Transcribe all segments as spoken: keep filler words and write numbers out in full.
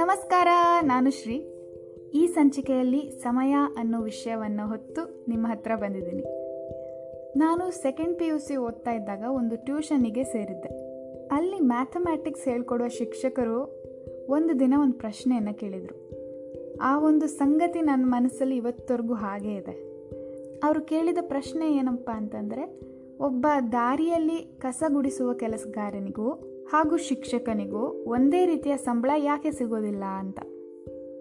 ನಮಸ್ಕಾರ, ನಾನು ಶ್ರೀ. ಈ ಸಂಚಿಕೆಯಲ್ಲಿ ಸಮಯ ಅನ್ನೋ ವಿಷಯವನ್ನು ಹೊತ್ತು ನಿಮ್ಮ ಹತ್ರ ಬಂದಿದ್ದೀನಿ. ನಾನು ಸೆಕೆಂಡ್ ಪಿ ಯು ಸಿ ಓದ್ತಾ ಇದ್ದಾಗ ಒಂದು ಟ್ಯೂಷನಿಗೆ ಸೇರಿದ್ದೆ. ಅಲ್ಲಿ ಮ್ಯಾಥಮ್ಯಾಟಿಕ್ಸ್ ಹೇಳ್ಕೊಡುವ ಶಿಕ್ಷಕರು ಒಂದು ದಿನ ಒಂದು ಪ್ರಶ್ನೆಯನ್ನು ಕೇಳಿದರು. ಆ ಒಂದು ಸಂಗತಿ ನನ್ನ ಮನಸ್ಸಲ್ಲಿ ಇವತ್ತವರೆಗೂ ಹಾಗೇ ಇದೆ. ಅವರು ಕೇಳಿದ ಪ್ರಶ್ನೆ ಏನಪ್ಪ ಅಂತಂದರೆ, ಒಬ್ಬ ದಾರಿಯಲ್ಲಿ ಕಸ ಗುಡಿಸುವ ಕೆಲಸಗಾರನಿಗೂ ಹಾಗೂ ಶಿಕ್ಷಕನಿಗೂ ಒಂದೇ ರೀತಿಯ ಸಂಬಳ ಯಾಕೆ ಸಿಗೋದಿಲ್ಲ ಅಂತ.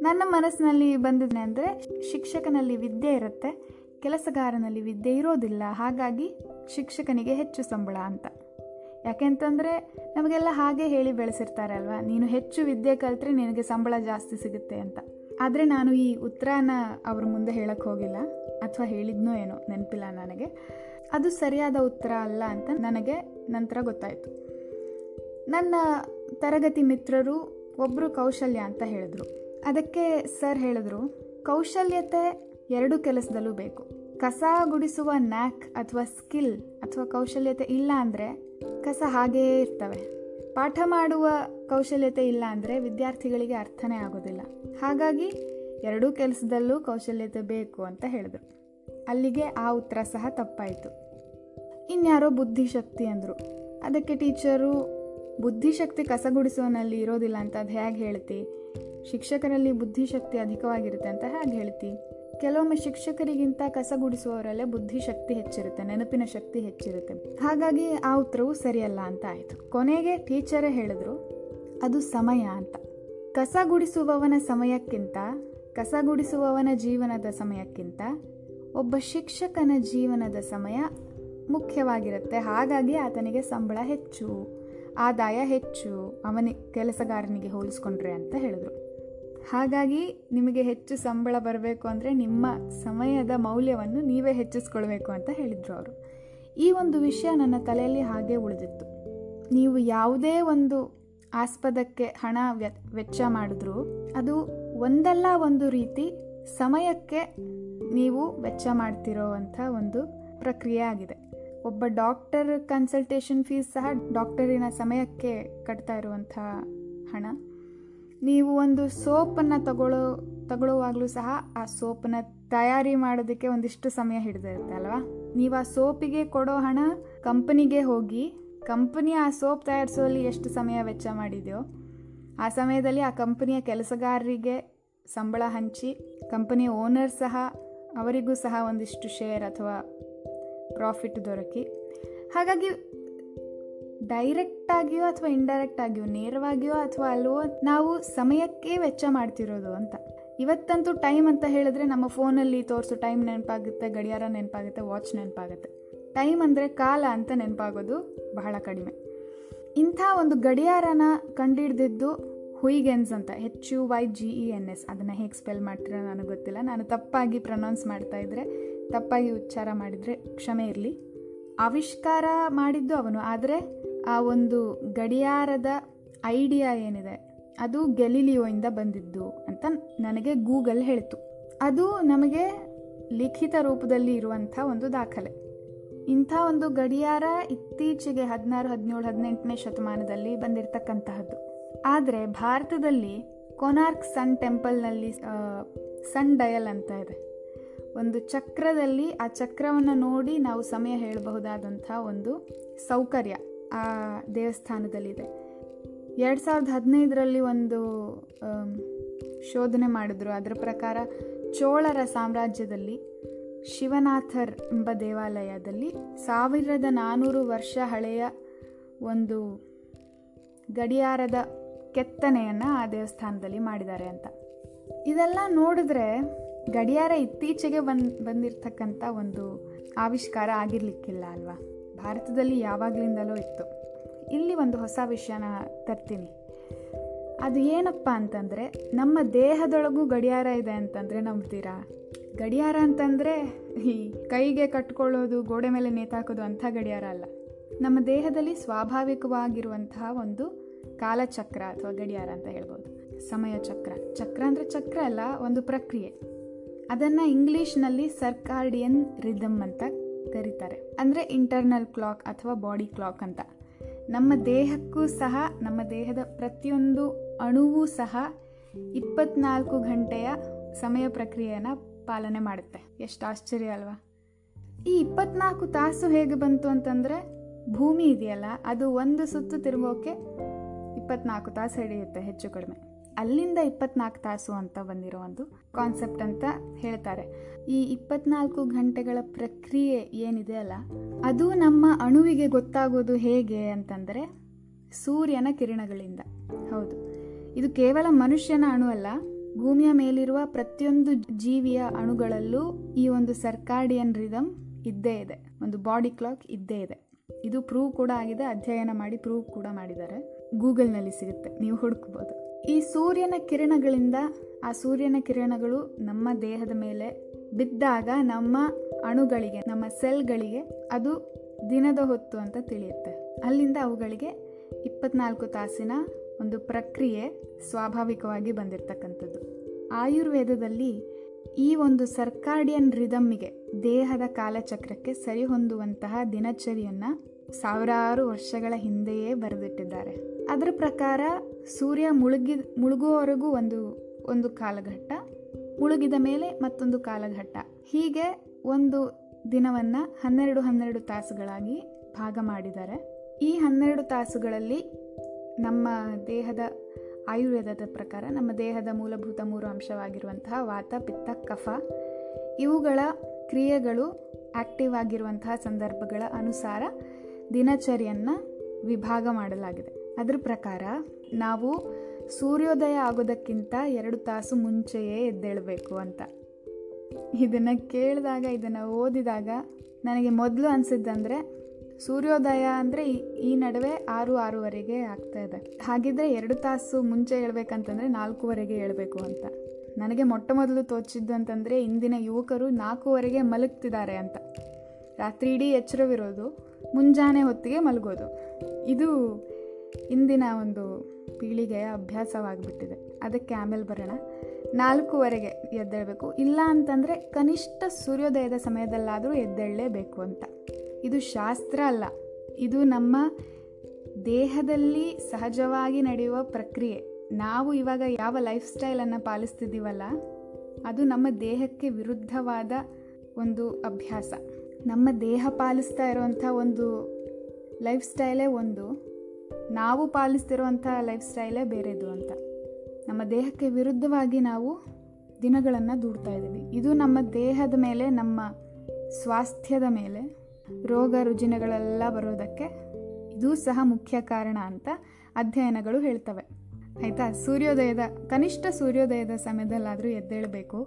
ನನ್ನ ಮನಸ್ಸಿನಲ್ಲಿ ಬಂದಿದೆ ಅಂದರೆ, ಶಿಕ್ಷಕನಲ್ಲಿ ವಿದ್ಯೆ ಇರುತ್ತೆ, ಕೆಲಸಗಾರನಲ್ಲಿ ವಿದ್ಯೆ ಇರೋದಿಲ್ಲ, ಹಾಗಾಗಿ ಶಿಕ್ಷಕನಿಗೆ ಹೆಚ್ಚು ಸಂಬಳ ಅಂತ. ಯಾಕೆಂತಂದರೆ ನಮಗೆಲ್ಲ ಹಾಗೆ ಹೇಳಿ ಬೆಳೆಸಿರ್ತಾರೆ ಅಲ್ವಾ, ನೀನು ಹೆಚ್ಚು ವಿದ್ಯೆ ಕಲಿತ್ರೆ ನಿನಗೆ ಸಂಬಳ ಜಾಸ್ತಿ ಸಿಗುತ್ತೆ ಅಂತ. ಆದರೆ ನಾನು ಈ ಉತ್ತರನ ಅವ್ರ ಮುಂದೆ ಹೇಳಕ್ಕೆ ಹೋಗಿಲ್ಲ, ಅಥವಾ ಹೇಳಿದ್ನೋ ಏನೋ ನೆನಪಿಲ್ಲ ನನಗೆ. ಅದು ಸರಿಯಾದ ಉತ್ತರ ಅಲ್ಲ ಅಂತ ನನಗೆ ನಂತರ ಗೊತ್ತಾಯಿತು. ನನ್ನ ತರಗತಿ ಮಿತ್ರರು ಒಬ್ಬರು ಕೌಶಲ್ಯ ಅಂತ ಹೇಳಿದ್ರು. ಅದಕ್ಕೆ ಸರ್ ಹೇಳಿದ್ರು, ಕೌಶಲ್ಯತೆ ಎರಡು ಕೆಲಸದಲ್ಲೂ ಬೇಕು. ಕಸ ಗುಡಿಸುವ ನ್ಯಾಕ್ ಅಥವಾ ಸ್ಕಿಲ್ ಅಥವಾ ಕೌಶಲ್ಯತೆ ಇಲ್ಲ ಅಂದರೆ ಕಸ ಹಾಗೆಯೇ ಇರ್ತವೆ. ಪಾಠ ಮಾಡುವ ಕೌಶಲ್ಯತೆ ಇಲ್ಲ ಅಂದರೆ ವಿದ್ಯಾರ್ಥಿಗಳಿಗೆ ಅರ್ಥನೇ ಆಗೋದಿಲ್ಲ. ಹಾಗಾಗಿ ಎರಡೂ ಕೆಲಸದಲ್ಲೂ ಕೌಶಲ್ಯತೆ ಬೇಕು ಅಂತ ಹೇಳಿದ್ರು. ಅಲ್ಲಿಗೆ ಆ ಉತ್ತರ ಸಹ ತಪ್ಪಾಯಿತು. ಇನ್ಯಾರೋ ಬುದ್ಧಿಶಕ್ತಿ ಅಂದರು. ಅದಕ್ಕೆ ಟೀಚರು, ಬುದ್ಧಿಶಕ್ತಿ ಕಸಗುಡಿಸುವನಲ್ಲಿ ಇರೋದಿಲ್ಲ ಅಂತ ಅದು ಹೇಗೆ ಹೇಳ್ತಿ, ಶಿಕ್ಷಕರಲ್ಲಿ ಬುದ್ಧಿಶಕ್ತಿ ಅಧಿಕವಾಗಿರುತ್ತೆ ಅಂತ ಹೇಗೆ ಹೇಳ್ತಿ. ಕೆಲವೊಮ್ಮೆ ಶಿಕ್ಷಕರಿಗಿಂತ ಕಸಗುಡಿಸುವವರಲ್ಲೇ ಬುದ್ಧಿಶಕ್ತಿ ಹೆಚ್ಚಿರುತ್ತೆ, ನೆನಪಿನ ಶಕ್ತಿ ಹೆಚ್ಚಿರುತ್ತೆ, ಹಾಗಾಗಿ ಆ ಉತ್ತರವು ಸರಿಯಲ್ಲ ಅಂತ ಆಯಿತು. ಕೊನೆಗೆ ಟೀಚರೇ ಹೇಳಿದ್ರು, ಅದು ಸಮಯ ಅಂತ. ಕಸಗುಡಿಸುವವನ ಸಮಯಕ್ಕಿಂತ, ಕಸಗುಡಿಸುವವನ ಜೀವನದ ಸಮಯಕ್ಕಿಂತ ಒಬ್ಬ ಶಿಕ್ಷಕನ ಜೀವನದ ಸಮಯ ಮುಖ್ಯವಾಗಿರುತ್ತೆ. ಹಾಗಾಗಿ ಆತನಿಗೆ ಸಂಬಳ ಹೆಚ್ಚು, ಆದಾಯ ಹೆಚ್ಚು ಅವನ ಕೆಲಸಗಾರನಿಗೆ ಹೋಲಿಸ್ಕೊಂಡ್ರೆ ಅಂತ ಹೇಳಿದ್ರು. ಹಾಗಾಗಿ ನಿಮಗೆ ಹೆಚ್ಚು ಸಂಬಳ ಬರಬೇಕು ಅಂದರೆ ನಿಮ್ಮ ಸಮಯದ ಮೌಲ್ಯವನ್ನು ನೀವೇ ಹೆಚ್ಚಿಸ್ಕೊಳ್ಬೇಕು ಅಂತ ಹೇಳಿದರು ಅವರು. ಈ ಒಂದು ವಿಷಯ ನನ್ನ ತಲೆಯಲ್ಲಿ ಹಾಗೆ ಉಳಿದಿತ್ತು. ನೀವು ಯಾವುದೇ ಒಂದು ಆಸ್ಪದಕ್ಕೆ ಹಣ ವೆಚ್ಚ ಮಾಡಿದ್ರೂ ಅದು ಒಂದಲ್ಲ ಒಂದು ರೀತಿ ಸಮಯಕ್ಕೆ ನೀವು ವೆಚ್ಚ ಮಾಡ್ತಿರೋವಂಥ ಒಂದು ಪ್ರಕ್ರಿಯೆ ಆಗಿದೆ. ಒಬ್ಬ ಡಾಕ್ಟರ್ ಕನ್ಸಲ್ಟೇಷನ್ ಫೀಸ್ ಸಹ ಡಾಕ್ಟರಿನ ಸಮಯಕ್ಕೆ ಕಟ್ತಾ ಇರುವಂಥ ಹಣ. ನೀವು ಒಂದು ಸೋಪನ್ನು ತಗೊಳ್ಳೋ ತಗೊಳ್ಳುವಾಗಲೂ ಸಹ ಆ ಸೋಪನ್ನು ತಯಾರಿ ಮಾಡೋದಕ್ಕೆ ಒಂದಿಷ್ಟು ಸಮಯ ಹಿಡಿದಿರುತ್ತೆ ಅಲ್ವಾ. ನೀವು ಆ ಸೋಪಿಗೆ ಕೊಡೋ ಹಣ ಕಂಪನಿಗೆ ಹೋಗಿ, ಕಂಪನಿ ಆ ಸೋಪ್ ತಯಾರಿಸೋಲ್ಲಿ ಎಷ್ಟು ಸಮಯ ವೆಚ್ಚ ಮಾಡಿದೆಯೋ ಆ ಸಮಯದಲ್ಲಿ ಆ ಕಂಪನಿಯ ಕೆಲಸಗಾರರಿಗೆ ಸಂಬಳ ಹಂಚಿ, ಕಂಪನಿಯ ಓನರ್ ಸಹ ಅವರಿಗೂ ಸಹ ಒಂದಿಷ್ಟು ಶೇರ್ ಅಥವಾ ಪ್ರಾಫಿಟ್ ದೊರಕಿ. ಹಾಗಾಗಿ ಡೈರೆಕ್ಟಾಗಿಯೋ ಅಥವಾ ಇಂಡೈರೆಕ್ಟಾಗಿಯೋ, ನೇರವಾಗಿಯೋ ಅಥವಾ ಅಲ್ವೋ, ನಾವು ಸಮಯಕ್ಕೆ ವೆಚ್ಚ ಮಾಡ್ತಿರೋದು ಅಂತ. ಇವತ್ತಂತೂ ಟೈಮ್ ಅಂತ ಹೇಳಿದ್ರೆ ನಮ್ಮ ಫೋನಲ್ಲಿ ತೋರಿಸೋ ಟೈಮ್ ನೆನಪಾಗುತ್ತೆ, ಗಡಿಯಾರ ನೆನಪಾಗುತ್ತೆ, ವಾಚ್ ನೆನಪಾಗುತ್ತೆ. ಟೈಮ್ ಅಂದರೆ ಕಾಲ ಅಂತ ನೆನಪಾಗೋದು ಬಹಳ ಕಡಿಮೆ. ಇಂಥ ಒಂದು ಗಡಿಯಾರನ ಕಂಡುಹಿಡಿದಿದ್ದು ಹುಯಿಗೆನ್ಸ್ ಅಂತ, H U Y G E N S. ಅದನ್ನು ಹೇಗೆ ಸ್ಪೆಲ್ ಮಾಡ್ತಿರೋ ನನಗೆ ಗೊತ್ತಿಲ್ಲ, ನಾನು ತಪ್ಪಾಗಿ ಪ್ರೊನೌನ್ಸ್ ಮಾಡ್ತಾಯಿದ್ರೆ, ತಪ್ಪಾಗಿ ಉಚ್ಚಾರ ಮಾಡಿದರೆ ಕ್ಷಮೆ ಇರಲಿ. ಆವಿಷ್ಕಾರ ಮಾಡಿದ್ದು ಅವನು. ಆದರೆ ಆ ಒಂದು ಗಡಿಯಾರದ ಐಡಿಯಾ ಏನಿದೆ ಅದು ಗೆಲಿಲಿಯೋಯಿಂದ ಬಂದಿದ್ದು ಅಂತ ನನಗೆ ಗೂಗಲ್ ಹೇಳ್ತು. ಅದು ನಮಗೆ ಲಿಖಿತ ರೂಪದಲ್ಲಿ ಇರುವಂಥ ಒಂದು ದಾಖಲೆ. ಇಂಥ ಒಂದು ಗಡಿಯಾರ ಇತ್ತೀಚೆಗೆ ಹದಿನಾರು ಹದಿನೇಳು ಹದಿನೆಂಟನೇ ಶತಮಾನದಲ್ಲಿ ಬಂದಿರತಕ್ಕಂತಹದ್ದು. ಆದರೆ ಭಾರತದಲ್ಲಿ ಕೊನಾರ್ಕ್ ಸನ್ ಟೆಂಪಲ್ನಲ್ಲಿ ಸನ್ ಡಯಲ್ ಅಂತ ಇದೆ, ಒಂದು ಚಕ್ರದಲ್ಲಿ, ಆ ಚಕ್ರವನ್ನು ನೋಡಿ ನಾವು ಸಮಯ ಹೇಳಬಹುದಾದಂಥ ಒಂದು ಸೌಕರ್ಯ ಆ ದೇವಸ್ಥಾನದಲ್ಲಿದೆ. ಎರಡು ಸಾವಿರದ ಹದಿನೈದರಲ್ಲಿ ಒಂದು ಶೋಧನೆ ಮಾಡಿದ್ರು. ಅದರ ಪ್ರಕಾರ ಚೋಳರ ಸಾಮ್ರಾಜ್ಯದಲ್ಲಿ ಶಿವನಾಥರ್ ಎಂಬ ದೇವಾಲಯದಲ್ಲಿ ಸಾವಿರದ ನಾನ್ನೂರು ವರ್ಷ ಹಳೆಯ ಒಂದು ಗಡಿಯಾರದ ಕೆತ್ತನೆಯನ್ನು ಆ ದೇವಸ್ಥಾನದಲ್ಲಿ ಮಾಡಿದ್ದಾರೆ ಅಂತ. ಇದೆಲ್ಲ ನೋಡಿದ್ರೆ ಗಡಿಯಾರ ಇತ್ತೀಚೆಗೆ ಬಂದು ಬಂದಿರತಕ್ಕಂಥ ಒಂದು ಆವಿಷ್ಕಾರ ಆಗಿರಲಿಕ್ಕಿಲ್ಲ ಅಲ್ವಾ. ಭಾರತದಲ್ಲಿ ಯಾವಾಗಲಿಂದಲೂ ಇತ್ತು. ಇಲ್ಲಿ ಒಂದು ಹೊಸ ವಿಷಯನ ತರ್ತೀನಿ. ಅದು ಏನಪ್ಪ ಅಂತಂದರೆ, ನಮ್ಮ ದೇಹದೊಳಗೂ ಗಡಿಯಾರ ಇದೆ ಅಂತಂದರೆ ನಂಬ್ತೀರಾ? ಗಡಿಯಾರ ಅಂತಂದರೆ ಈ ಕೈಗೆ ಕಟ್ಕೊಳ್ಳೋದು, ಗೋಡೆ ಮೇಲೆ ನೇತಾಕೋದು ಅಂಥ ಗಡಿಯಾರ ಅಲ್ಲ. ನಮ್ಮ ದೇಹದಲ್ಲಿ ಸ್ವಾಭಾವಿಕವಾಗಿರುವಂತಹ ಒಂದು ಕಾಲಚಕ್ರ ಅಥವಾ ಗಡಿಯಾರ ಅಂತ ಹೇಳ್ಬೋದು. ಸಮಯ ಚಕ್ರ ಚಕ್ರ ಅಂದರೆ ಚಕ್ರ ಅಲ್ಲ, ಒಂದು ಪ್ರಕ್ರಿಯೆ. ಅದನ್ನು ಇಂಗ್ಲೀಷ್ನಲ್ಲಿ ಸರ್ಕಾರ್ಡಿಯನ್ ರಿದಮ್ ಅಂತ ಕರೀತಾರೆ, ಅಂದರೆ ಇಂಟರ್ನಲ್ ಕ್ಲಾಕ್ ಅಥವಾ ಬಾಡಿ ಕ್ಲಾಕ್ ಅಂತ. ನಮ್ಮ ದೇಹಕ್ಕೂ ಸಹ, ನಮ್ಮ ದೇಹದ ಪ್ರತಿಯೊಂದು ಅಣುವೂ ಸಹ ಇಪ್ಪತ್ನಾಲ್ಕು ಗಂಟೆಯ ಸಮಯ ಪ್ರಕ್ರಿಯೆಯನ್ನು ಪಾಲನೆ ಮಾಡುತ್ತೆ. ಎಷ್ಟು ಆಶ್ಚರ್ಯ ಅಲ್ವಾ? ಈ ಇಪ್ಪತ್ನಾಲ್ಕು ತಾಸು ಹೇಗೆ ಬಂತು ಅಂತಂದರೆ, ಭೂಮಿ ಇದೆಯಲ್ಲ, ಅದು ಒಂದು ಸುತ್ತು ತಿರುಗೋಕ್ಕೆ ಇಪ್ಪತ್ನಾಲ್ಕು ತಾಸು ಹಿಡಿಯುತ್ತೆ ಹೆಚ್ಚು ಕಡಿಮೆ. ಅಲ್ಲಿಂದ ಇಪ್ಪತ್ನಾಲ್ಕು ತಾಸು ಅಂತ ಬಂದಿರೋ ಒಂದು ಕಾನ್ಸೆಪ್ಟ್ ಅಂತ ಹೇಳ್ತಾರೆ. ಈ ಇಪ್ಪತ್ನಾಲ್ಕು ಗಂಟೆಗಳ ಪ್ರಕ್ರಿಯೆ ಏನಿದೆ ಅಲ್ಲ, ಅದು ನಮ್ಮ ಅಣುವಿಗೆ ಗೊತ್ತಾಗೋದು ಹೇಗೆ ಅಂತಂದರೆ ಸೂರ್ಯನ ಕಿರಣಗಳಿಂದ. ಹೌದು, ಇದು ಕೇವಲ ಮನುಷ್ಯನ ಅಣು ಅಲ್ಲ, ಭೂಮಿಯ ಮೇಲಿರುವ ಪ್ರತಿಯೊಂದು ಜೀವಿಯ ಅಣುಗಳಲ್ಲೂ ಈ ಒಂದು ಸರ್ಕಾಡಿಯನ್ ರಿದಮ್ ಇದ್ದೇ ಇದೆ, ಒಂದು ಬಾಡಿ ಕ್ಲಾಕ್ ಇದ್ದೇ ಇದೆ. ಇದು ಪ್ರೂವ್ ಕೂಡ ಆಗಿದೆ, ಅಧ್ಯಯನ ಮಾಡಿ ಪ್ರೂವ್ ಕೂಡ ಮಾಡಿದ್ದಾರೆ, ಗೂಗಲ್ನಲ್ಲಿ ಸಿಗುತ್ತೆ, ನೀವು ಹುಡುಕ್ಬೋದು. ಈ ಸೂರ್ಯನ ಕಿರಣಗಳಿಂದ, ಆ ಸೂರ್ಯನ ಕಿರಣಗಳು ನಮ್ಮ ದೇಹದ ಮೇಲೆ ಬಿದ್ದಾಗ ನಮ್ಮ ಅಣುಗಳಿಗೆ, ನಮ್ಮ ಸೆಲ್ಗಳಿಗೆ ಅದು ದಿನದ ಹೊತ್ತು ಅಂತ ತಿಳಿಯುತ್ತೆ. ಅಲ್ಲಿಂದ ಅವುಗಳಿಗೆ ಇಪ್ಪತ್ನಾಲ್ಕು ತಾಸಿನ ಒಂದು ಪ್ರಕ್ರಿಯೆ ಸ್ವಾಭಾವಿಕವಾಗಿ ಬಂದಿರತಕ್ಕಂಥದ್ದು. ಆಯುರ್ವೇದದಲ್ಲಿ ಈ ಒಂದು ಸರ್ಕಾಡಿಯನ್ ರಿದಮ್ಮಿಗೆ, ದೇಹದ ಕಾಲಚಕ್ರಕ್ಕೆ ಸರಿ ಹೊಂದುವಂತಹ ದಿನಚರಿಯನ್ನು ಸಾವಿರಾರು ವರ್ಷಗಳ ಹಿಂದೆಯೇ ಬರೆದಿಟ್ಟಿದ್ದಾರೆ. ಅದರ ಪ್ರಕಾರ ಸೂರ್ಯ ಮುಳುಗಿ ಮುಳುಗುವವರೆಗೂ ಒಂದು ಒಂದು ಕಾಲಘಟ್ಟ, ಮುಳುಗಿದ ಮೇಲೆ ಮತ್ತೊಂದು ಕಾಲಘಟ್ಟ, ಹೀಗೆ ಒಂದು ದಿನವನ್ನು ಹನ್ನೆರಡು ಹನ್ನೆರಡು ತಾಸುಗಳಾಗಿ ಭಾಗ ಮಾಡಿದ್ದಾರೆ. ಈ ಹನ್ನೆರಡು ತಾಸುಗಳಲ್ಲಿ ನಮ್ಮ ದೇಹದ, ಆಯುರ್ವೇದದ ಪ್ರಕಾರ ನಮ್ಮ ದೇಹದ ಮೂಲಭೂತ ಮೂರು ಅಂಶವಾಗಿರುವಂತಹ ವಾತ, ಪಿತ್ತ, ಕಫ ಇವುಗಳ ಕ್ರಿಯೆಗಳು ಆಕ್ಟಿವ್ ಆಗಿರುವಂತಹ ಸಂದರ್ಭಗಳ ಅನುಸಾರ ದಿನಚರಿಯನ್ನು ವಿಭಾಗ ಮಾಡಲಾಗಿದೆ. ಅದರ ಪ್ರಕಾರ ನಾವು ಸೂರ್ಯೋದಯ ಆಗೋದಕ್ಕಿಂತ ಎರಡು ತಾಸು ಮುಂಚೆಯೇ ಎದ್ದೇಳಬೇಕು ಅಂತ. ಇದನ್ನು ಕೇಳಿದಾಗ, ಇದನ್ನು ಓದಿದಾಗ ನನಗೆ ಮೊದಲು ಅನಿಸಿದ್ದಂದರೆ ಸೂರ್ಯೋದಯ ಅಂದರೆ ಈ ಈ ನಡುವೆ ಆರು ಆರೂವರೆಗೆ ಆಗ್ತಾ ಇದೆ, ಹಾಗಿದ್ರೆ ಎರಡು ತಾಸು ಮುಂಚೆ ಹೇಳ್ಬೇಕಂತಂದರೆ ನಾಲ್ಕೂವರೆಗೆ ಹೇಳ್ಬೇಕು ಅಂತ. ನನಗೆ ಮೊಟ್ಟ ಮೊದಲು ತೋಚಿದ್ದು ಅಂತಂದರೆ ಇಂದಿನ ಯುವಕರು ನಾಲ್ಕೂವರೆಗೆ ಮಲಗ್ತಿದ್ದಾರೆ ಅಂತ. ರಾತ್ರಿ ಇಡೀ ಎಚ್ಚರವಿರೋದು, ಮುಂಜಾನೆ ಹೊತ್ತಿಗೆ ಮಲಗೋದು, ಇದು ಇಂದಿನ ಒಂದು ಪೀಳಿಗೆಯ ಅಭ್ಯಾಸವಾಗಿಬಿಟ್ಟಿದೆ. ಅದಕ್ಕೆ ಆಮೇಲೆ ಬರೋಣ. ನಾಲ್ಕೂವರೆಗೆ ಎದ್ದೇಳಬೇಕು, ಇಲ್ಲ ಅಂತಂದರೆ ಕನಿಷ್ಠ ಸೂರ್ಯೋದಯದ ಸಮಯದಲ್ಲಾದರೂ ಎದ್ದೇಳಲೇಬೇಕು ಅಂತ. ಇದು ಶಾಸ್ತ್ರ ಅಲ್ಲ, ಇದು ನಮ್ಮ ದೇಹದಲ್ಲಿ ಸಹಜವಾಗಿ ನಡೆಯುವ ಪ್ರಕ್ರಿಯೆ. ನಾವು ಇವಾಗ ಯಾವ ಲೈಫ್ ಸ್ಟೈಲನ್ನು ಪಾಲಿಸ್ತಿದ್ದೀವಲ್ಲ, ಅದು ನಮ್ಮ ದೇಹಕ್ಕೆ ವಿರುದ್ಧವಾದ ಒಂದು ಅಭ್ಯಾಸ. ನಮ್ಮ ದೇಹ ಪಾಲಿಸ್ತಾ ಇರುವಂಥ ಒಂದು ಲೈಫ್ ಸ್ಟೈಲೇ ಒಂದು, ನಾವು ಪಾಲಿಸ್ತಿರುವಂಥ ಲೈಫ್ ಸ್ಟೈಲೇ ಬೇರೆದು ಅಂತ ನಮ್ಮ ದೇಹಕ್ಕೆ ವಿರುದ್ಧವಾಗಿ ನಾವು ದಿನಗಳನ್ನು ದೂಡ್ತಾ ಇದ್ದೀವಿ. ಇದು ನಮ್ಮ ದೇಹದ ಮೇಲೆ, ನಮ್ಮ ಸ್ವಾಸ್ಥ್ಯದ ಮೇಲೆ ರೋಗ ರುಜಿನಗಳೆಲ್ಲ ಬರೋದಕ್ಕೆ ಇದೂ ಸಹ ಮುಖ್ಯ ಕಾರಣ ಅಂತ ಅಧ್ಯಯನಗಳು ಹೇಳ್ತವೆ. ಆಯಿತಾ? ಸೂರ್ಯೋದಯದ, ಕನಿಷ್ಠ ಸೂರ್ಯೋದಯದ ಸಮಯದಲ್ಲಾದರೂ ಎದ್ದೇಳಬೇಕು.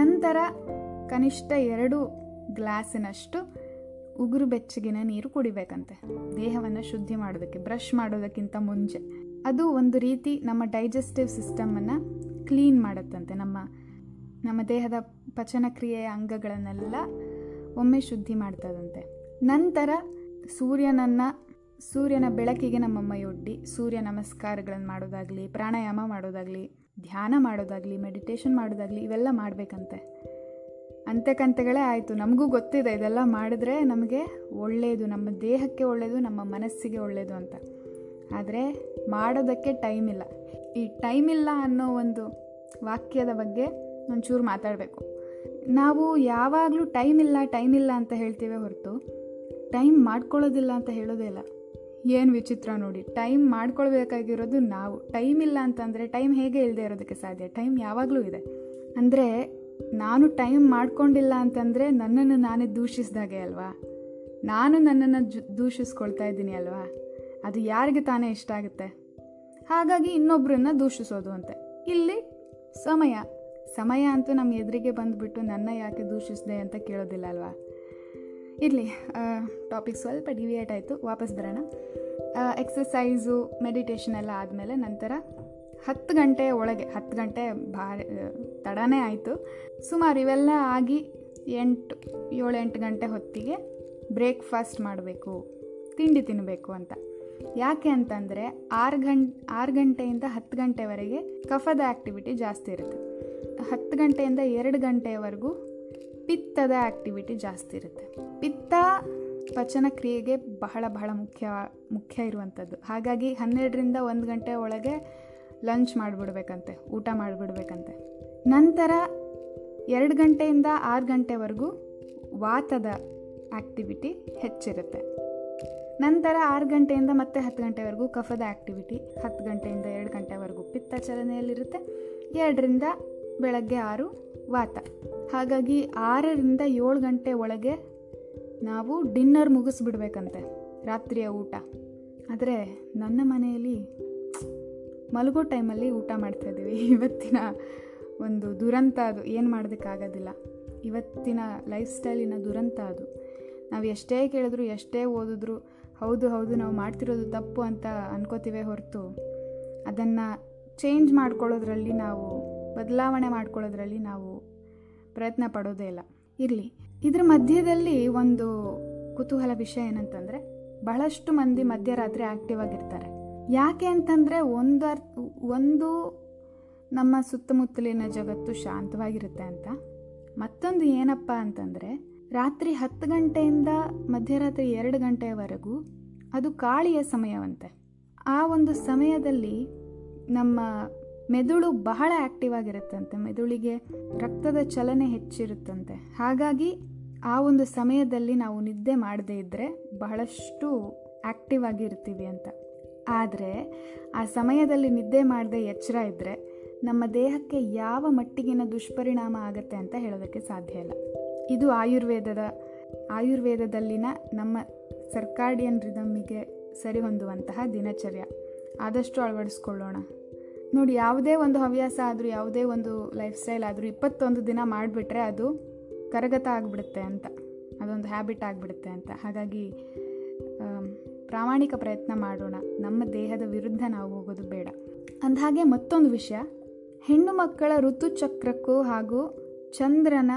ನಂತರ ಕನಿಷ್ಠ ಎರಡು ಗ್ಲಾಸಿನಷ್ಟು ಉಗುರು ಬೆಚ್ಚಗಿನ ನೀರು ಕುಡಿಬೇಕಂತೆ, ದೇಹವನ್ನು ಶುದ್ಧಿ ಮಾಡೋದಕ್ಕೆ, ಬ್ರಷ್ ಮಾಡೋದಕ್ಕಿಂತ ಮುಂಚೆ. ಅದು ಒಂದು ರೀತಿ ನಮ್ಮ ಡೈಜೆಸ್ಟಿವ್ ಸಿಸ್ಟಮನ್ನು ಕ್ಲೀನ್ ಮಾಡುತ್ತಂತೆ. ನಮ್ಮ ನಮ್ಮ ದೇಹದ ಪಚನಕ್ರಿಯೆಯ ಅಂಗಗಳನ್ನೆಲ್ಲ ಒಮ್ಮೆ ಶುದ್ಧಿ ಮಾಡ್ತದಂತೆ. ನಂತರ ಸೂರ್ಯನನ್ನು, ಸೂರ್ಯನ ಬೆಳಕಿಗೆ ನಮ್ಮ ಮೈಯೊಡ್ಡಿ ಸೂರ್ಯ ನಮಸ್ಕಾರಗಳನ್ನು ಮಾಡೋದಾಗಲಿ, ಪ್ರಾಣಾಯಾಮ ಮಾಡೋದಾಗಲಿ, ಧ್ಯಾನ ಮಾಡೋದಾಗಲಿ, ಮೆಡಿಟೇಷನ್ ಮಾಡೋದಾಗಲಿ ಇವೆಲ್ಲ ಮಾಡಬೇಕಂತೆ. ಅಂತೆ ಕಂತೆಗಳೇ ಆಯಿತು. ನಮಗೂ ಗೊತ್ತಿದೆ ಇದೆಲ್ಲ ಮಾಡಿದ್ರೆ ನಮಗೆ ಒಳ್ಳೆಯದು, ನಮ್ಮ ದೇಹಕ್ಕೆ ಒಳ್ಳೆಯದು, ನಮ್ಮ ಮನಸ್ಸಿಗೆ ಒಳ್ಳೆಯದು ಅಂತ. ಆದರೆ ಮಾಡೋದಕ್ಕೆ ಟೈಮ್ ಇಲ್ಲ. ಈ ಟೈಮ್ ಇಲ್ಲ ಅನ್ನೋ ಒಂದು ವಾಕ್ಯದ ಬಗ್ಗೆ ಒಂಚೂರು ಮಾತಾಡಬೇಕು. ನಾವು ಯಾವಾಗಲೂ ಟೈಮ್ ಇಲ್ಲ ಟೈಮ್ ಇಲ್ಲ ಅಂತ ಹೇಳ್ತೀವಿ ಹೊರತು ಟೈಮ್ ಮಾಡ್ಕೊಳ್ಳೋದಿಲ್ಲ ಅಂತ ಹೇಳೋದೇ ಇಲ್ಲ. ಏನು ವಿಚಿತ್ರ ನೋಡಿ, ಟೈಮ್ ಮಾಡ್ಕೊಳ್ಬೇಕಾಗಿರೋದು ನಾವು. ಟೈಮ್ ಇಲ್ಲ ಅಂತಂದರೆ ಟೈಮ್ ಹೇಗೆ ಇಲ್ಲದೆ ಇರೋದಕ್ಕೆ ಸಾಧ್ಯ? ಟೈಮ್ ಯಾವಾಗಲೂ ಇದೆ. ಅಂದರೆ ನಾನು ಟೈಮ್ ಮಾಡ್ಕೊಂಡಿಲ್ಲ ಅಂತಂದರೆ ನನ್ನನ್ನು ನಾನೇ ದೂಷಿಸಿದಾಗೆ ಅಲ್ವಾ, ನಾನು ನನ್ನನ್ನು ಜು ದೂಷಿಸ್ಕೊಳ್ತಾ ಇದ್ದೀನಿ ಅಲ್ವಾ, ಅದು ಯಾರಿಗೆ ತಾನೇ ಇಷ್ಟ ಆಗುತ್ತೆ? ಹಾಗಾಗಿ ಇನ್ನೊಬ್ಬರನ್ನ ದೂಷಿಸೋದು ಅಂತೆ. ಇಲ್ಲಿ ಸಮಯ ಸಮಯ ಅಂತೂ ನಮ್ಮ ಎದುರಿಗೆ ಬಂದುಬಿಟ್ಟು ನನ್ನ ಯಾಕೆ ದೂಷಿಸಿದೆ ಅಂತ ಕೇಳೋದಿಲ್ಲ ಅಲ್ವಾ. ಇರಲಿ, ಟಾಪಿಕ್ ಸ್ವಲ್ಪ ಡಿವಿಯೇಟ್ ಆಯಿತು, ವಾಪಸ್ ಬರೋಣ. ಎಕ್ಸಸೈಸು, ಮೆಡಿಟೇಷನ್ ಎಲ್ಲ ಆದಮೇಲೆ ನಂತರ ಹತ್ತು ಗಂಟೆಯ ಒಳಗೆ, ಹತ್ತು ಗಂಟೆ ಭಾರಿ ತಡನೇ ಆಯಿತು ಸುಮಾರು, ಇವೆಲ್ಲ ಆಗಿ ಎಂಟು ಏಳು ಎಂಟು ಗಂಟೆ ಹೊತ್ತಿಗೆ ಬ್ರೇಕ್ಫಾಸ್ಟ್ ಮಾಡಬೇಕು, ತಿಂಡಿ ತಿನ್ನಬೇಕು ಅಂತ. ಯಾಕೆ ಅಂತಂದರೆ ಆರು ಗಂಟೆ ಆರು ಗಂಟೆಯಿಂದ ಹತ್ತು ಗಂಟೆವರೆಗೆ ಕಫದ ಆ್ಯಕ್ಟಿವಿಟಿ ಜಾಸ್ತಿ ಇರುತ್ತೆ, ಹತ್ತು ಗಂಟೆಯಿಂದ ಎರಡು ಗಂಟೆಯವರೆಗೂ ಪಿತ್ತದ ಆ್ಯಕ್ಟಿವಿಟಿ ಜಾಸ್ತಿ ಇರುತ್ತೆ. ಪಿತ್ತ ಪಚನ ಕ್ರಿಯೆಗೆ ಬಹಳ ಬಹಳ ಮುಖ್ಯ ಮುಖ್ಯ ಇರುವಂಥದ್ದು. ಹಾಗಾಗಿ ಹನ್ನೆರಡರಿಂದ ಒಂದು ಗಂಟೆ ಒಳಗೆ ಲಂಚ್ ಮಾಡಿಬಿಡ್ಬೇಕಂತೆ, ಊಟ ಮಾಡಿಬಿಡ್ಬೇಕಂತೆ. ನಂತರ ಎರಡು ಗಂಟೆಯಿಂದ ಆರು ಗಂಟೆವರೆಗೂ ವಾತದ ಆ್ಯಕ್ಟಿವಿಟಿ ಹೆಚ್ಚಿರುತ್ತೆ. ನಂತರ ಆರು ಗಂಟೆಯಿಂದ ಮತ್ತೆ ಹತ್ತು ಗಂಟೆವರೆಗೂ ಕಫದ ಆ್ಯಕ್ಟಿವಿಟಿ, ಹತ್ತು ಗಂಟೆಯಿಂದ ಎರಡು ಗಂಟೆವರೆಗೂ ಪಿತ್ತ ಚಲನೆಯಲ್ಲಿರುತ್ತೆ. ಎರಡರಿಂದ ಬೆಳಗ್ಗೆ ಆರು ವಾತ. ಹಾಗಾಗಿ ಆರರಿಂದ ಏಳು ಗಂಟೆ ಒಳಗೆ ನಾವು ಡಿನ್ನರ್ ಮುಗಿಸ್ಬಿಡ್ಬೇಕಂತೆ, ರಾತ್ರಿಯ ಊಟ. ಆದರೆ ನನ್ನ ಮನೆಯಲ್ಲಿ ಮಲಗೋ ಟೈಮಲ್ಲಿ ಊಟ ಮಾಡ್ತಾಯಿದ್ದೀವಿ. ಇವತ್ತಿನ ಒಂದು ದುರಂತ ಅದು, ಏನು ಮಾಡೋದಕ್ಕಾಗೋದಿಲ್ಲ. ಇವತ್ತಿನ ಲೈಫ್ ಸ್ಟೈಲಿನ ದುರಂತ ಅದು. ನಾವು ಎಷ್ಟೇ ಕೇಳಿದ್ರು, ಎಷ್ಟೇ ಓದಿದ್ರು, ಹೌದು ಹೌದು ನಾವು ಮಾಡ್ತಿರೋದು ತಪ್ಪು ಅಂತ ಅನ್ಕೋತೀವೇ ಹೊರತು ಅದನ್ನು ಚೇಂಜ್ ಮಾಡ್ಕೊಳ್ಳೋದ್ರಲ್ಲಿ, ನಾವು ಬದಲಾವಣೆ ಮಾಡ್ಕೊಳ್ಳೋದ್ರಲ್ಲಿ ನಾವು ಪ್ರಯತ್ನ ಪಡೋದೇ ಇಲ್ಲ. ಇರಲಿ, ಇದ್ರ ಮಧ್ಯದಲ್ಲಿ ಒಂದು ಕುತೂಹಲ ವಿಷಯ ಏನಂತಂದರೆ, ಬಹಳಷ್ಟು ಮಂದಿ ಮಧ್ಯರಾತ್ರಿ ಆ್ಯಕ್ಟಿವ್ ಆಗಿರ್ತಾರೆ. ಯಾಕೆ ಅಂತಂದರೆ ಒಂದು ಒಂದು ನಮ್ಮ ಸುತ್ತಮುತ್ತಲಿನ ಜಗತ್ತು ಶಾಂತವಾಗಿರುತ್ತೆ ಅಂತ. ಮತ್ತೊಂದು ಏನಪ್ಪ ಅಂತಂದರೆ, ರಾತ್ರಿ ಹತ್ತು ಗಂಟೆಯಿಂದ ಮಧ್ಯರಾತ್ರಿ ಎರಡು ಗಂಟೆಯವರೆಗೂ ಅದು ಗಾಳಿಯ ಸಮಯವಂತೆ. ಆ ಒಂದು ಸಮಯದಲ್ಲಿ ನಮ್ಮ ಮೆದುಳು ಬಹಳ ಆ್ಯಕ್ಟಿವ್ ಆಗಿರುತ್ತಂತೆ, ಮೆದುಳಿಗೆ ರಕ್ತದ ಚಲನೆ ಹೆಚ್ಚಿರುತ್ತಂತೆ. ಹಾಗಾಗಿ ಆ ಒಂದು ಸಮಯದಲ್ಲಿ ನಾವು ನಿದ್ದೆ ಮಾಡದೇ ಇದ್ದರೆ ಬಹಳಷ್ಟು ಆ್ಯಕ್ಟಿವ್ ಆಗಿರ್ತೀವಿ ಅಂತ. ಆದರೆ ಆ ಸಮಯದಲ್ಲಿ ನಿದ್ದೆ ಮಾಡದೆ ಎಚ್ಚರ ಇದ್ದರೆ ನಮ್ಮ ದೇಹಕ್ಕೆ ಯಾವ ಮಟ್ಟಿಗಿನ ದುಷ್ಪರಿಣಾಮ ಆಗುತ್ತೆ ಅಂತ ಹೇಳೋದಕ್ಕೆ ಸಾಧ್ಯ ಇಲ್ಲ. ಇದು ಆಯುರ್ವೇದದ ಆಯುರ್ವೇದದಲ್ಲಿನ ನಮ್ಮ ಸರ್ಕಾಡಿಯನ್ ರಿದಮ್ಮಿಗೆ ಸರಿ ಹೊಂದುವಂತಹ ದಿನಚರ್ಯ. ಆದಷ್ಟು ಅಳವಡಿಸ್ಕೊಳ್ಳೋಣ. ನೋಡಿ, ಯಾವುದೇ ಒಂದು ಹವ್ಯಾಸ ಆದರೂ, ಯಾವುದೇ ಒಂದು ಲೈಫ್ ಸ್ಟೈಲ್ ಆದರೂ ಇಪ್ಪತ್ತೊಂದು ದಿನ ಮಾಡಿಬಿಟ್ರೆ ಅದು ಕರಗತ ಆಗಿಬಿಡುತ್ತೆ ಅಂತ, ಅದೊಂದು ಹ್ಯಾಬಿಟ್ ಆಗಿಬಿಡುತ್ತೆ ಅಂತ. ಹಾಗಾಗಿ ಪ್ರಾಮಾಣಿಕ ಪ್ರಯತ್ನ ಮಾಡೋಣ, ನಮ್ಮ ದೇಹದ ವಿರುದ್ಧ ನಾವು ಹೋಗೋದು ಬೇಡ. ಅಂದಹಾಗೆ ಮತ್ತೊಂದು ವಿಷಯ, ಹೆಣ್ಣು ಮಕ್ಕಳ ಋತುಚಕ್ರಕ್ಕೂ ಹಾಗೂ ಚಂದ್ರನ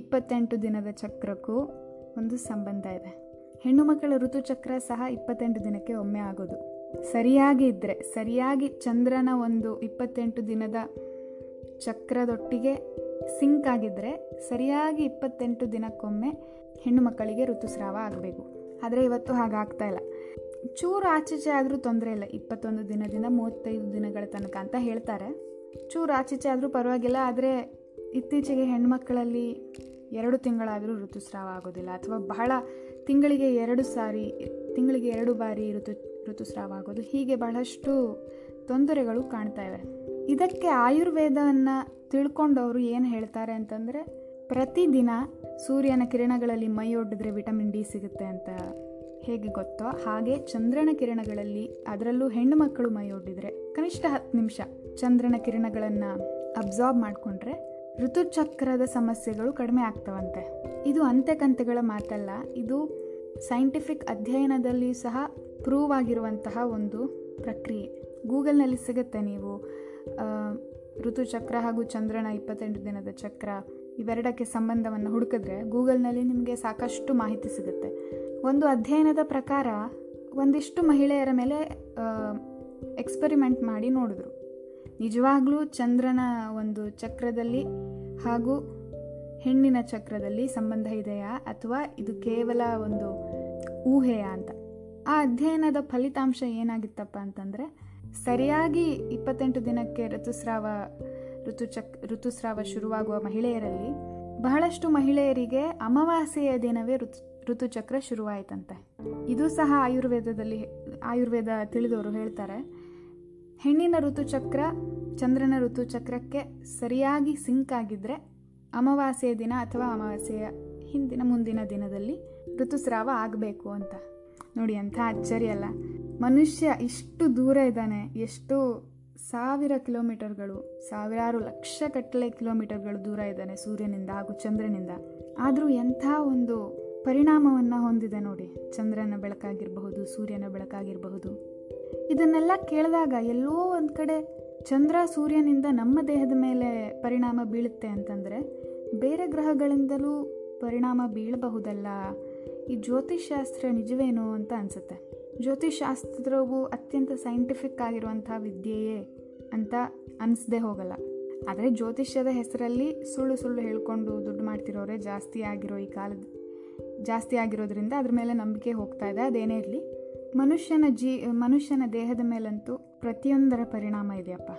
ಇಪ್ಪತ್ತೆಂಟು ದಿನದ ಚಕ್ರಕ್ಕೂ ಒಂದು ಸಂಬಂಧ ಇದೆ. ಹೆಣ್ಣು ಮಕ್ಕಳ ಋತುಚಕ್ರ ಸಹ ಇಪ್ಪತ್ತೆಂಟು ದಿನಕ್ಕೆ ಒಮ್ಮೆ ಆಗೋದು. ಸರಿಯಾಗಿ ಇದ್ದರೆ, ಸರಿಯಾಗಿ ಚಂದ್ರನ ಒಂದು ಇಪ್ಪತ್ತೆಂಟು ದಿನದ ಚಕ್ರದೊಟ್ಟಿಗೆ ಸಿಂಕ್ ಆಗಿದ್ದರೆ ಸರಿಯಾಗಿ ಇಪ್ಪತ್ತೆಂಟು ದಿನಕ್ಕೊಮ್ಮೆ ಹೆಣ್ಣು ಮಕ್ಕಳಿಗೆ ಋತುಸ್ರಾವ ಆಗಬೇಕು. ಆದರೆ ಇವತ್ತು ಹಾಗಾಗ್ತಾ ಇಲ್ಲ. ಚೂರು ಆಚೀಚೆ ಆದರೂ ತೊಂದರೆ ಇಲ್ಲ, ಇಪ್ಪತ್ತೊಂದು ದಿನದಿಂದ ಮೂವತ್ತೈದು ದಿನಗಳ ತನಕ ಅಂತ ಹೇಳ್ತಾರೆ. ಚೂರು ಆಚೀಚೆ ಆದರೂ ಪರವಾಗಿಲ್ಲ. ಆದರೆ ಇತ್ತೀಚೆಗೆ ಹೆಣ್ಮಕ್ಕಳಲ್ಲಿ ಎರಡು ತಿಂಗಳಾದರೂ ಋತುಸ್ರಾವ ಆಗೋದಿಲ್ಲ, ಅಥವಾ ಬಹಳ ತಿಂಗಳಿಗೆ ಎರಡು ಸಾರಿ ತಿಂಗಳಿಗೆ ಎರಡು ಬಾರಿ ಋತು ಋತುಸ್ರಾವ ಆಗೋದು, ಹೀಗೆ ಬಹಳಷ್ಟು ತೊಂದರೆಗಳು ಕಾಣ್ತಾ ಇವೆ. ಇದಕ್ಕೆ ಆಯುರ್ವೇದವನ್ನು ತಿಳ್ಕೊಂಡವರು ಏನು ಹೇಳ್ತಾರೆ ಅಂತಂದರೆ, ಪ್ರತಿದಿನ ಸೂರ್ಯನ ಕಿರಣಗಳಲ್ಲಿ ಮೈಯೊಡ್ಡಿದ್ರೆ ವಿಟಮಿನ್ ಡಿ ಸಿಗುತ್ತೆ ಅಂತ ಹೇಗೆ ಗೊತ್ತೋ ಹಾಗೆ ಚಂದ್ರನ ಕಿರಣಗಳಲ್ಲಿ, ಅದರಲ್ಲೂ ಹೆಣ್ಣು ಮಕ್ಕಳು ಮೈಯೊಡ್ಡಿದರೆ ಕನಿಷ್ಠ ಹತ್ತು ನಿಮಿಷ ಚಂದ್ರನ ಕಿರಣಗಳನ್ನು ಅಬ್ಸಾರ್ಬ್ ಮಾಡಿಕೊಂಡ್ರೆ ಋತುಚಕ್ರದ ಸಮಸ್ಯೆಗಳು ಕಡಿಮೆ ಆಗ್ತವಂತೆ. ಇದು ಅಂತೆಕಂತೆಗಳ ಮಾತಲ್ಲ, ಇದು ಸೈಂಟಿಫಿಕ್ ಅಧ್ಯಯನದಲ್ಲಿಯೂ ಸಹ ಪ್ರೂವ್ ಆಗಿರುವಂತಹ ಒಂದು ಪ್ರಕ್ರಿಯೆ. ಗೂಗಲ್ನಲ್ಲಿ ಸಿಗುತ್ತೆ. ನೀವು ಋತುಚಕ್ರ ಹಾಗೂ ಚಂದ್ರನ ಇಪ್ಪತ್ತೆಂಟು ದಿನದ ಚಕ್ರ ಇವೆರಡಕ್ಕೆ ಸಂಬಂಧವನ್ನು ಹುಡುಕಿದ್ರೆ ಗೂಗಲ್ನಲ್ಲಿ ನಿಮಗೆ ಸಾಕಷ್ಟು ಮಾಹಿತಿ ಸಿಗುತ್ತೆ. ಒಂದು ಅಧ್ಯಯನದ ಪ್ರಕಾರ ಒಂದಿಷ್ಟು ಮಹಿಳೆಯರ ಮೇಲೆ ಎಕ್ಸ್ಪೆರಿಮೆಂಟ್ ಮಾಡಿ ನೋಡಿದ್ರು. ನಿಜವಾಗ್ಲೂ ಚಂದ್ರನ ಒಂದು ಚಕ್ರದಲ್ಲಿ ಹಾಗೂ ಹೆಣ್ಣಿನ ಚಕ್ರದಲ್ಲಿ ಸಂಬಂಧ ಇದೆಯಾ ಅಥವಾ ಇದು ಕೇವಲ ಒಂದು ಊಹೆಯಾ ಅಂತ. ಆ ಅಧ್ಯಯನದ ಫಲಿತಾಂಶ ಏನಾಗಿತ್ತಪ್ಪ ಅಂತಂದರೆ, ಸರಿಯಾಗಿ ಇಪ್ಪತ್ತೆಂಟು ದಿನಕ್ಕೆ ಋತುಸ್ರಾವ ಋತುಚಕ್ ಋತುಸ್ರಾವ ಶುರುವಾಗುವ ಮಹಿಳೆಯರಲ್ಲಿ ಬಹಳಷ್ಟು ಮಹಿಳೆಯರಿಗೆ ಅಮಾವಾಸ್ಯೆಯ ದಿನವೇ ಋತು ಋತುಚಕ್ರ ಶುರುವಾಯಿತಂತೆ. ಇದು ಸಹ ಆಯುರ್ವೇದದಲ್ಲಿ ಆಯುರ್ವೇದ ತಿಳಿದವರು ಹೇಳ್ತಾರೆ, ಹೆಣ್ಣಿನ ಋತುಚಕ್ರ ಚಂದ್ರನ ಋತುಚಕ್ರಕ್ಕೆ ಸರಿಯಾಗಿ ಸಿಂಕ್ ಆಗಿದ್ದರೆ ಅಮಾವಾಸ್ಯೆಯ ದಿನ ಅಥವಾ ಅಮಾವಾಸ್ಯೆಯ ಹಿಂದಿನ ಮುಂದಿನ ದಿನದಲ್ಲಿ ಋತುಸ್ರಾವ ಆಗಬೇಕು ಅಂತ. ನೋಡಿ, ಅಂಥ ಆಶ್ಚರ್ಯ ಅಲ್ಲ. ಮನುಷ್ಯ ಇಷ್ಟು ದೂರ ಇದ್ದಾನೆ, ಎಷ್ಟು ಸಾವಿರ ಕಿಲೋಮೀಟರ್ಗಳು, ಸಾವಿರಾರು ಲಕ್ಷ ಕಟ್ಟಲೆ ಕಿಲೋಮೀಟರ್ಗಳು ದೂರ ಇದ್ದಾನೆ ಸೂರ್ಯನಿಂದ ಹಾಗೂ ಚಂದ್ರನಿಂದ. ಆದರೂ ಎಂಥ ಒಂದು ಪರಿಣಾಮವನ್ನು ಹೊಂದಿದೆ ನೋಡಿ, ಚಂದ್ರನ ಬೆಳಕಾಗಿರಬಹುದು, ಸೂರ್ಯನ ಬೆಳಕಾಗಿರಬಹುದು. ಇದನ್ನೆಲ್ಲ ಕೇಳಿದಾಗ ಎಲ್ಲೋ ಒಂದು ಕಡೆ ಚಂದ್ರ ಸೂರ್ಯನಿಂದ ನಮ್ಮ ದೇಹದ ಮೇಲೆ ಪರಿಣಾಮ ಬೀಳುತ್ತೆ ಅಂತಂದರೆ ಬೇರೆ ಗ್ರಹಗಳಿಂದಲೂ ಪರಿಣಾಮ ಬೀಳಬಹುದಲ್ಲ, ಈ ಜ್ಯೋತಿಷಾಸ್ತ್ರ ನಿಜವೇನೋ ಅಂತ ಅನಿಸುತ್ತೆ. ಜ್ಯೋತಿಷಾಸ್ತ್ರವು ಅತ್ಯಂತ ಸೈಂಟಿಫಿಕ್ ಆಗಿರುವಂಥ ವಿದ್ಯೆಯೇ ಅಂತ ಅನಿಸದೇ ಹೋಗಲ್ಲ. ಆದರೆ ಜ್ಯೋತಿಷ್ಯದ ಹೆಸರಲ್ಲಿ ಸುಳ್ಳು ಸುಳ್ಳು ಹೇಳಿಕೊಂಡು ದುಡ್ಡು ಮಾಡ್ತಿರೋರೇ ಜಾಸ್ತಿ ಆಗಿರೋ ಈ ಕಾಲದ ಜಾಸ್ತಿ ಆಗಿರೋದ್ರಿಂದ ಅದ್ರ ಮೇಲೆ ನಂಬಿಕೆ ಹೋಗ್ತಾ ಇದೆ. ಅದೇನೇ ಇರಲಿ, ಮನುಷ್ಯನ ಜೀ ಮನುಷ್ಯನ ದೇಹದ ಮೇಲಂತೂ ಪ್ರತಿಯೊಂದರ ಪರಿಣಾಮ ಇದೆಯಪ್ಪ.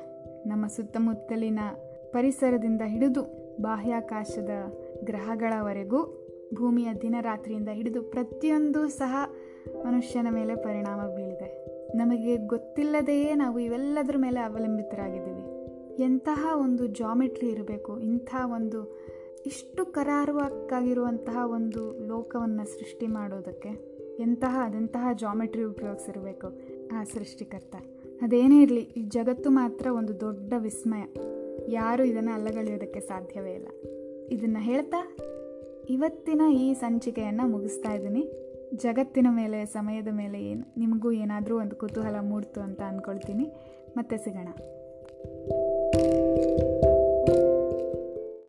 ನಮ್ಮ ಸುತ್ತಮುತ್ತಲಿನ ಪರಿಸರದಿಂದ ಹಿಡಿದು ಬಾಹ್ಯಾಕಾಶದ ಗ್ರಹಗಳವರೆಗೂ, ಭೂಮಿಯ ದಿನರಾತ್ರಿಯಿಂದ ಹಿಡಿದು ಪ್ರತಿಯೊಂದು ಸಹ ಮನುಷ್ಯನ ಮೇಲೆ ಪರಿಣಾಮ ಬೀಳಿದೆ. ನಮಗೆ ಗೊತ್ತಿಲ್ಲದೆಯೇ ನಾವು ಇವೆಲ್ಲದರ ಮೇಲೆ ಅವಲಂಬಿತರಾಗಿದ್ದೀವಿ. ಎಂತಹ ಒಂದು ಜಾಮೆಟ್ರಿ ಇರಬೇಕು, ಇಂಥ ಒಂದು ಇಷ್ಟು ಕರಾರುವಕ್ಕಾಗಿರುವಂತಹ ಒಂದು ಲೋಕವನ್ನು ಸೃಷ್ಟಿ ಮಾಡೋದಕ್ಕೆ ಎಂತಹ ಅದಂತಹ ಜಾಮೆಟ್ರಿ ಉಪಯೋಗಿಸಿರಬೇಕು ಆ ಸೃಷ್ಟಿಕರ್ತ. ಅದೇನೇ ಇರಲಿ, ಈ ಜಗತ್ತು ಮಾತ್ರ ಒಂದು ದೊಡ್ಡ ವಿಸ್ಮಯ. ಯಾರೂ ಇದನ್ನು ಅಲ್ಲಗಳೆಯೋದಕ್ಕೆ ಸಾಧ್ಯವೇ ಇಲ್ಲ. ಇದನ್ನು ಹೇಳ್ತಾ ಇವತ್ತಿನ ಈ ಸಂಚಿಕೆಯನ್ನು ಮುಗಿಸ್ತಾ ಇದ್ದೀನಿ. ಜಗತ್ತಿನ ಮೇಲೆ, ಸಮಯದ ಮೇಲೆ ಏನು ನಿಮಗೂ ಏನಾದರೂ ಒಂದು ಕುತೂಹಲ ಮೂಡ್ತು ಅಂತ ಅಂದ್ಕೊಳ್ತೀನಿ. ಮತ್ತೆ ಸಿಗೋಣ.